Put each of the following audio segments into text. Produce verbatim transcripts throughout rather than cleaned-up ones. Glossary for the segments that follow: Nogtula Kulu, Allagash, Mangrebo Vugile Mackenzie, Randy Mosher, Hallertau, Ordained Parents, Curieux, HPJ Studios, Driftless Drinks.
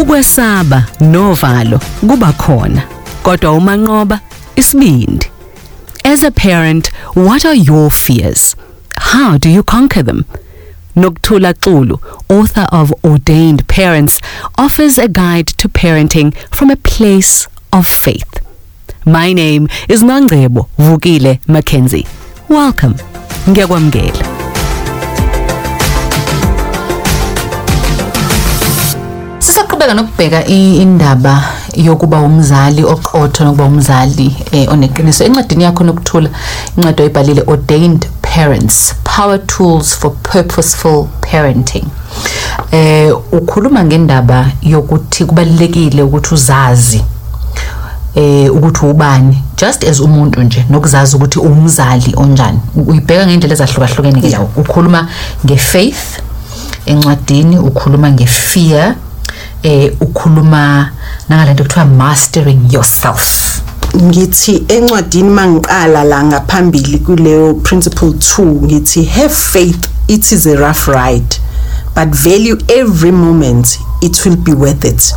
Ukwesaba novalo kuba khona kodwa uma nqoba isibindi. As a parent, what are your fears? How do you conquer them? Nogtula Kulu, author of Ordained Parents, offers a guide to parenting from a place of faith. My name is Mangrebo Vugile Mackenzie. Welcome. Ngiyakwamukela. Sisaqhubeka nokubheka indaba yokuba umzali oqotho nokuba umzali oneqiniso. Incwadini yakho Nokthula, incwadi oyibhalile Ordained Parents, Power Tools for Purposeful Parenting. Eh ukhuluma ngendaba yokuthi kubalekile ukuthi uzazi eh ukuthi ubani, just as umuntu nje nokuzazi ukuthi umzali onjani. Uyibheka ngendlela ezahlukahlukene ke. Ukhuluma ngefaith encwadini, ukhuluma ngefear, eh ukhuluma nangalento kuthiwa mastering yourself. Ngithi encwadini mangiqala la ngaphambili kuleyo principle two, ngithi have faith, it is a rough ride, but value every moment, it will be worth it.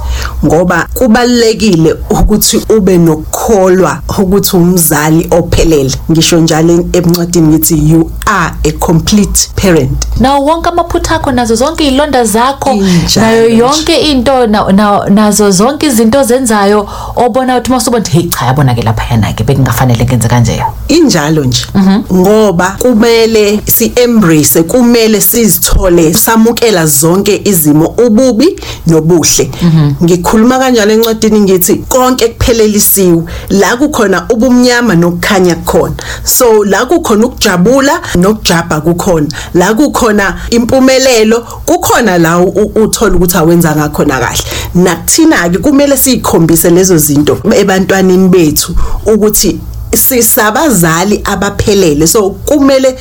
Ngoba kubalekile ukuthi ube nokholwa ukuthi umzali ophelele. Ngisho njalo encwadini ngithi you are a complete parent. Na wonke amaphutha akho nazo zonke izilonda zakho nayo yonke into nazo zonke izinto zenzayo obona uthi mase ubona hey cha yabona ke lapha yana ke bekungafanele ngenze kanje. Injalo nje ngoba kumele si embrace, kumele sizithole samukela zonke izimo, ububi nobuhle. Ngikhuluma kanjalo encwadini ngithi konke kuphelelisiwe, la kukhona ubumnyama nokukhanya khona. So la kukhona ukujabula nokujabha kukhona, la kukhona impumelelo kukhona, la uthola ukuthi awenza ngakhona kahle. Nakuthina ke kumele sikhombise lezo zinto ebantwaneni bethu ukuthi sisabazali abaphelele. So kumele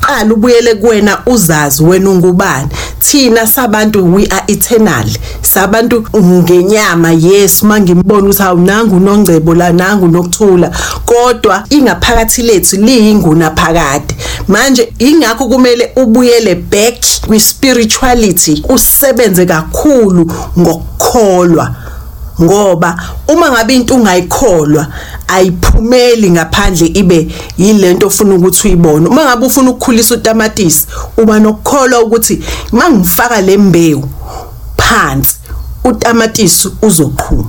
qala ubuyele kuwena uzazi wena ungubani. Thina sabantu we are eternal. Sabantu ungenyama, yes, mangimbona ukuthi awunangu Nongcebo la nangu Nokthula, kodwa ingaphakathi lethu liyinguna phakade. Manje ingakho kumele ubuyele back kwi spirituality, usebenze kakhulu ngokukholwa. Ngoba uma ngabe into ungayikholwa ayiphumeli ngaphandle ibe yilento ofuna ukuthi uyibone. Uma ngabe ufuna ukukhulisa utamatisi, uba nokukholwa ukuthi mangifaka lembewu phansi utamatisi uzoqhuma.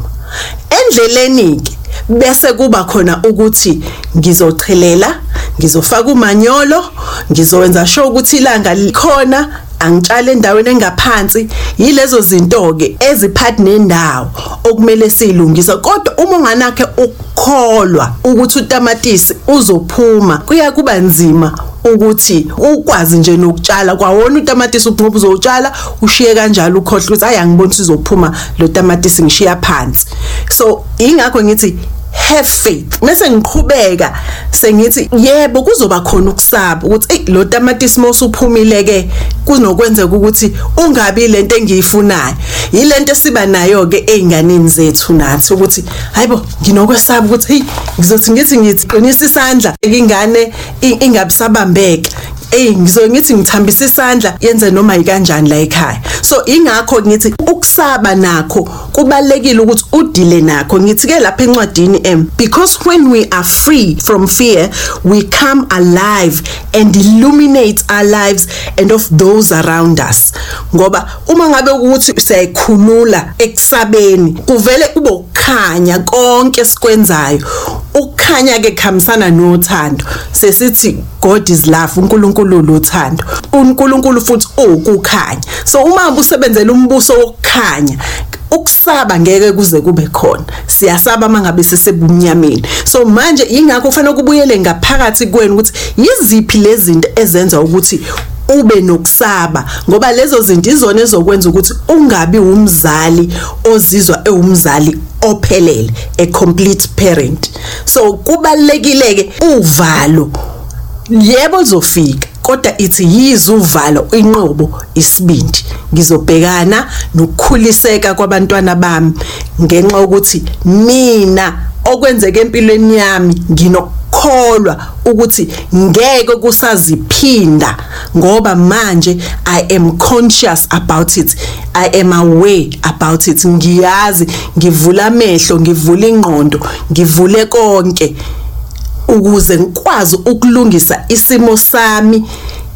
Endleleni ke bese kuba khona ukuthi ngizochelela, ngizofaka umanyolo, ngizowenza sho ukuthi ilanga likhona, angitshale endaweni engaphansi. Yilezo zinto ke eziphathi nendawo okumele silungise. Kodwa uma unganake ukukholwa ukuthi utamatisi uzophuma, kuya kuba nzima ukuthi ukwazi nje nokutshala kwawona utamatisi. Uphuma uzotshala ushiye kanjalo ukhohle ukuthi ayangibona sizophuma lo tamatisi, ngishiya phansi. So ingakho ngithi have faith. Mase ngiqhubeka sengithi yebo kuzoba khona ukusaba ukuthi ey lo tamatisi mawusuphumile ke kunokwenzeka ukuthi ungabi lento engiyifunayo. Yilento siba nayo ke einganeni zethu nathi ukuthi hayibo nginokwesaba ukuthi hey ngizothi ngithi ngiqinisa isandla ingane ingabisabambeke. Eh ngizo ngithi ngithambisa isandla yenze noma ikanjani la ekhaya. So ingakho ngithi ukusaba nakho kubalekile ukuthi udile nakho. Ngithi ke lapha encwadini em because when we are free from fear we come alive and illuminate our lives and of those around us. Ngoba uma ngabe ukuthi siyayikhulula ekusabeni kuvele kube ukukhanya konke esikwenzayo. Ukukhanya ke khamsana nothando, sesithi God is love, uNkulunkulu luthando, uNkulunkulu futhi ukukhanya. So uma ubusebenzela umbuso wokukhanya, ukusaba ngeke kuze kube khona. Siyasaba mangabe sisebumnyameni. So manje ingakho ufanele kubuyele ngaphakathi kweni ukuthi yiziphi lezinto ezenza ukuthi ube nokusaba, ngoba lezo zinto izona ezokwenza ukuthi ungabi umzali ozizwa ewumzali ophelele, a complete parent. So kubalekile ke uvalo. Yebo zofika kodwa ithi yiza uvalo, inqobo isibindi. Ngizobhekana nokukhuliseka kwabantwana bami ngenxa ukuthi mina okwenzeke empilweni yami ngino kholwa ukuthi ngeke kusaziphinda ngoba manje I am conscious about it, I am aware about it, ngiyazi, ngivula amehlo, ngivula ingqondo, ngivule konke ukuze ngikwazi ukulungisa isimo sami,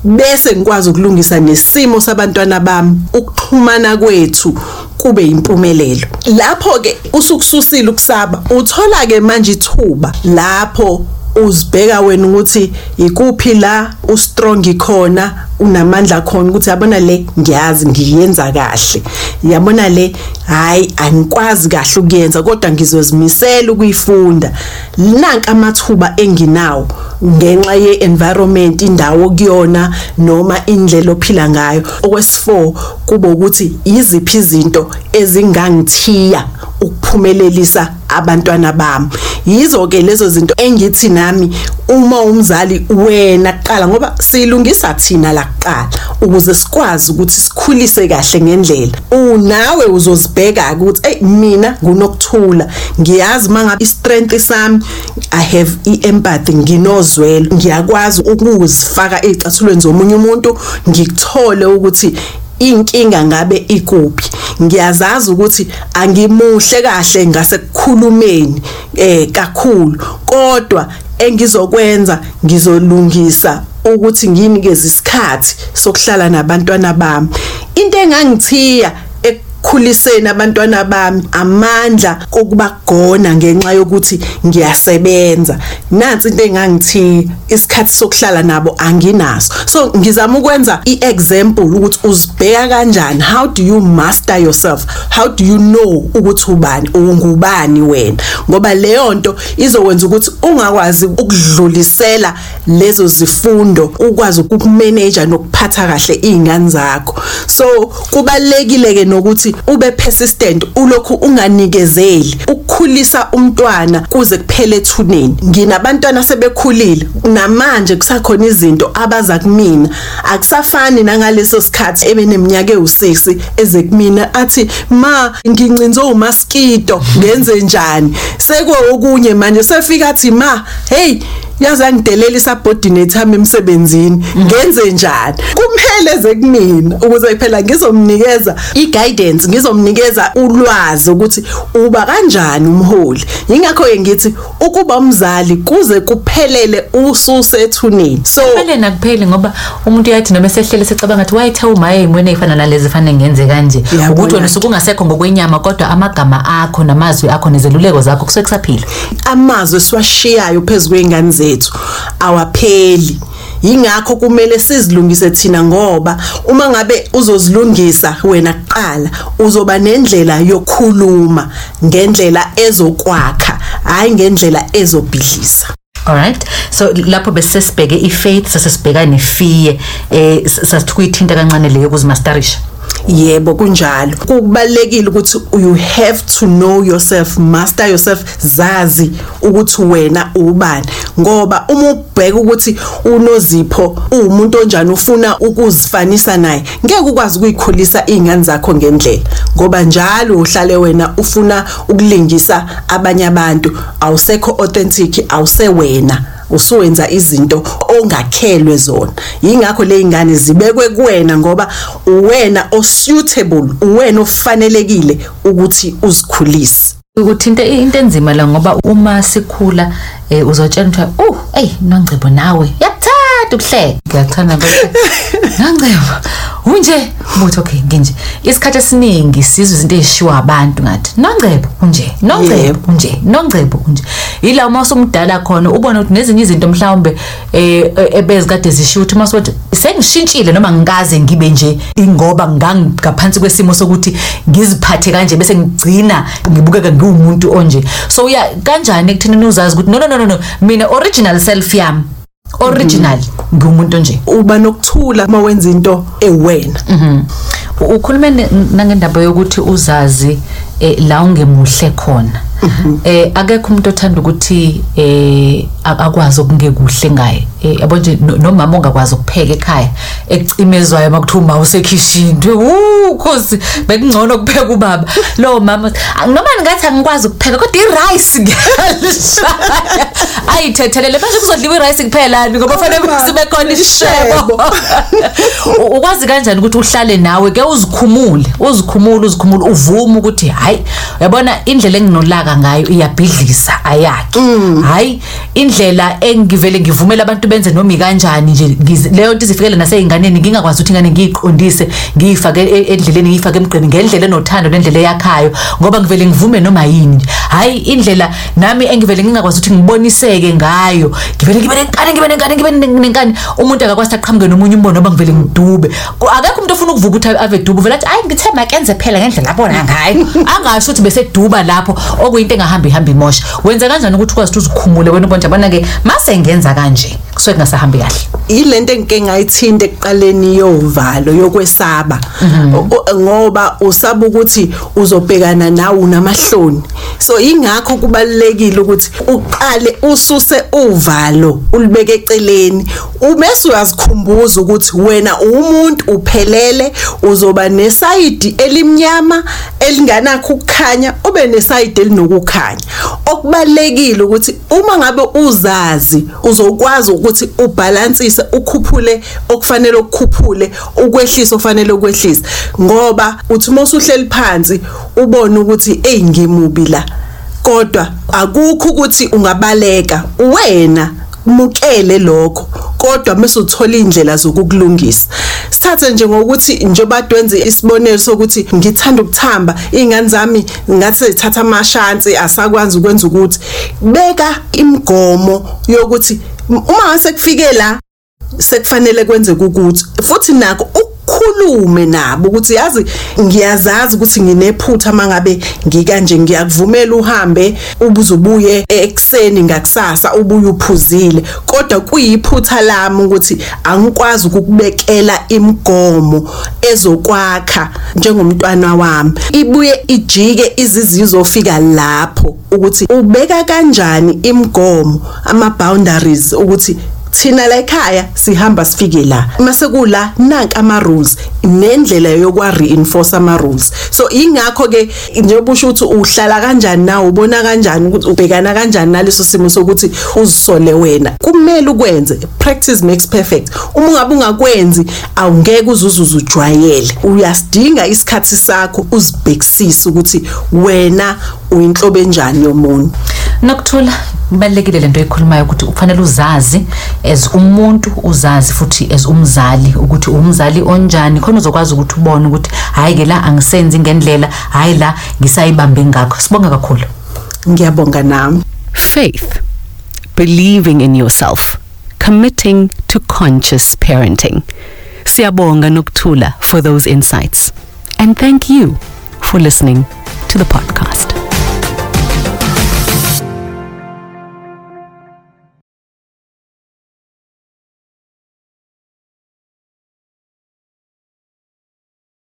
bese ngikwazi ukulungisa nesimo sabantwana bami, ukuxhumana kwethu kube impumelelo. Lapho ke usukususile ukusaba, uthola ke manje ithuba lapho uzibheka wena ukuthi ikuphi la ustrong khona, unamandla khona ukuthi yabona le ngiyazi ngiyenza kahle, yabona le hayi angikwazi kahle ukuyenza kodwa ngizozimisela ukuyifunda. Nanka amathuba enginawo ngenxa ye environment, indawo kuyona noma indlela ophila ngayo. Okwesifo kuba ukuthi iziphi izinto ezingangithiya ukuphumelelisa abantwana bami. Yizo ke lezo zinto engithi nami uma umzali wena kuqala, ngoba silungisa thina la kuqala ukuze sikwazi ukuthi sikhulise kahle ngendlela. Unawe uzozibheka ukuthi hey mina nguNokthula, ngiyazi mangabe istrength sami, I have iempathy, nginozwelo, ngiyakwazi ukuzifaka ezicathulweni zomunye umuntu, ngikuthole ukuthi inkinga ngabe ikuphi. Ngiyazazi ukuthi angimuhle kahle ngase kukhulumeni eh kakhulu, kodwa engizokwenza ngizolungisa ukuthi nginikeze isikhathi sokuhlala nabantwana bami. Into engangithiya ekukhuliseni abantwana bami amandla kokubagona ngenxa yokuthi ngiyasebenza, nansi into engangithiya, isikhathi sokuhlala nabo anginaso. So ngizama ukwenza iexample ukuthi uzibheka kanjani. How do you master yourself? How do you know ukuthi ubani ungubani wena, ngoba leyo nto izokwenza ukuthi ungakwazi ukudlulisela lezo zifundo, ukwazi ukumanage nokuphatha kahle izingane zakho. So kubalekile ke nokuthi ube persistent, ulokhu unganikezeli ukukhulisa umntwana kuze kuphele ethuneni. Nginabantwana sebekhulile namanje, kusakhona izinto abaza kumina akusafani nangaleso sikhathi ebeneminyaka ewu six eze kumina athi ma ngincinzwe umaskito ngenze njani. Sekwe okunye manje sefika athi ma hey yazi angidelela isubordinate yami emsebenzini, ngenze njani. Kumheleze kumina ukuze phela ngizomnikeza i-guidance, ngizomnikeza ulwazi ukuthi uba kanjani umholi. Yingakho ngithi ukuba umzali kuze kuphelele ususethuneni. So kuphele nakuphele ngoba umuntu uyathi noma esehlele secabanga ngathi wayithe uma yeyimwene efana nalezi fanele ngenze kanje, ukuthi wena usukungasekho ngokwenyama kodwa amagama akho namazwi akho nezeluleko zakho kusekusaphila. Amazwi siwashiyayo phezulu kwengane zethu awapheli. Yingakho kumele sizilungise thina, ngoba uma ngabe uzozilungisa wena kuqala uzoba nendlela yokukhuluma ngendlela ezokwakha, hayi ngendlela ezobhidlisa. Alright, so lapho bese sibheke i-faith, sasibheka ne-fear, eh sasithukuyithinta kancane leyo kuzimasterisha. Yebo kunjalo. Kubalekile ukuthi you have to know yourself, master yourself, zazi ukuthi wena ubani, ngoba uma ubheka ukuthi uNozipho umuntu onjani ufuna ukuzifanisa naye, ngeke ukwazi ukuyikhulisa izingane zakho ngendlela, ngoba njalo uhlale wena ufuna ukulingisa abanye abantu, awusekho authentic, awuse wena, usuwenza izinto ongakhelwe zona. Yingakho lezingane zibekwe kuwena ngoba uwena osuitable, uwena ofanelekile ukuthi uzikhulise. Ukuthinta into enzima la ngoba uma sikhula eh, uzotshela ukuthi oh hey Nongcebo nawe yakuthatha ukuhleka, ngiyathanda ngoba Nongcebo unje but okay nginje. Isikhathi esiningi sizwe izinto ezishiwa abantu ngathi Nongcebo unje, Nongcebo unje, Nongcebo unje. Yila uma usumdala khona ubona ukuthi nezinye izinto mhlawumbe eh ebezikade zishiwa ukuthi mase sengishintshile noma ngikaze ngibe nje ingoba ngangaphansi kwesimo sokuthi ngiziphathe kanje bese ngigcina ngibukeka ngumuntu onje. So ya kanjani ekuthini uzazi ukuthi no no no no mina original self yami, original ngumuntu nje. Uba nokuthula uma wenza into ewena. Ukhuluma nangendaba yokuthi uzazi la ungemuhle khona. Mm-hmm. eh, akekho umuntu othanda ukuthi eh akwazi okungekuhle ngaye eh yabo nje nomama ongakwazi ukupheka ekhaya ecimezwayo makuthuma usekhishini u cause bekungcono ukupheka ubaba lo mama noma ningathi angikwazi ukupheka kodwa irice ngalishaya ayithethelele manje kuzodliwa irice kuphela ngoba fanele sibe khona ishebo ukwazi kanjani ukuthi uhlale nawe ke uzikhumule uzikhumule uzikhumule uvume ukuthi hayi uyabona indlela enginolaka ngayo iyabhidlisa ayakhe hayi indlela engivele ngivumela abantu benze noma ikanjani nje leyo nto izifikele naseyinganeni ngingakwazi ukuthi ingane ngiqondise ngifake endleleni ngifake emgqeni ngendlela enothando nendlela yakhayo ngoba ngivele ngivume noma yini hayi indlela nami engivele ngingakwazi ukuthi ngiboniseke ngayo ngivele ngibe nenkani ngibe nenkani ngibe nenkani umuntu akakwazi aqhamuke nomunye umbono ngoba ngivele ngidube akekho umuntu ofuna ukuvuka uthi ave dubu vele athi hayi ngithe makenze phela ngendlela abona ngayo angasho ukuthi bese duba lapho okuyinto engahamba ihamba imosha wenza kanjani ukuthi ukwazi ukuzikhumula wena ubonje abona ke mase ngenza kanje kuswe kungasahambi kahle ilento engike ngayithinta ekuqaleni yovalo yokwesaba ngoba usaba ukuthi uzobhekana nawe unamahloni so ingakho kubalekile ukuthi uqale ususe uvalo ulibeke eceleni umese uyazikhumbuza ukuthi wena umuntu uphelele uzoba nesayidi elimnyama elinganakho ukukhanya ube nesayidi elinokukhanya okubalekile ukuthi uma ngabe uzazi uzokwazi ukuthi ubalansise ukhuphule okufanele ukukhuphule ukwehlisa ofanele ukwehlisa ngoba uthi mosuhleli phansi ubone ukuthi ey ngimubi la kodwa akukho ukuthi ungabaleka wena mukele lokho kodwa mase uthola indlela zokulungisa sithathe njengokuthi njoba dwenze isibonelo sokuthi ngithanda ukuthamba izingane zami ngathi zithatha amashansi asakwazi ukwenza ukuthi beka imigomo yokuthi uma sekufike la sekufanele kwenze ukuthi futhi nako khulume nabo ukuthi yazi ngiyazazi ukuthi nginephutha mangabe ngikanje ngiyakuvumela uhambe ubuzobuye ekseni ngakusasa ubuye uphuzile kodwa kuyiphutha lami ukuthi angikwazi ukubekela imigomo ezokwakha njengomntwana wami ibuye ijike izizizofika lapho ukuthi ubeka kanjani imigomo ama boundaries ukuthi thina la ekhaya sihamba sifike la mase kula nanka ama rules nendlela yokwa reinforce ama rules so ingakho ke njengoba usho ukuthi uhlala kanjani nawe ubona kanjani ukuthi ubhekana kanjani naleso simo sokuthi uzisole wena kumele ukwenze practice makes perfect uma ungabe ungakwenzi awungeke uzuzuzu ujwayele uyasidinga isikhathi sakho uzibhekisise ukuthi wena uyinhlobo enjani yomuntu Nogtula kubalekile lento ekhulumayo ukuthi ufanele uzazi as umuntu uzazi futhi as umzali ukuthi umzali onjani khona uzokwazi ukuthi ubone ukuthi hayi ke la angisenzi ngendlela hayi la ngisayibambe ngakho sibonga kakhulu ngiyabonga nami Faith believing in yourself committing to conscious parenting Siyabonga Nogtula for those insights and thank you for listening to the podcast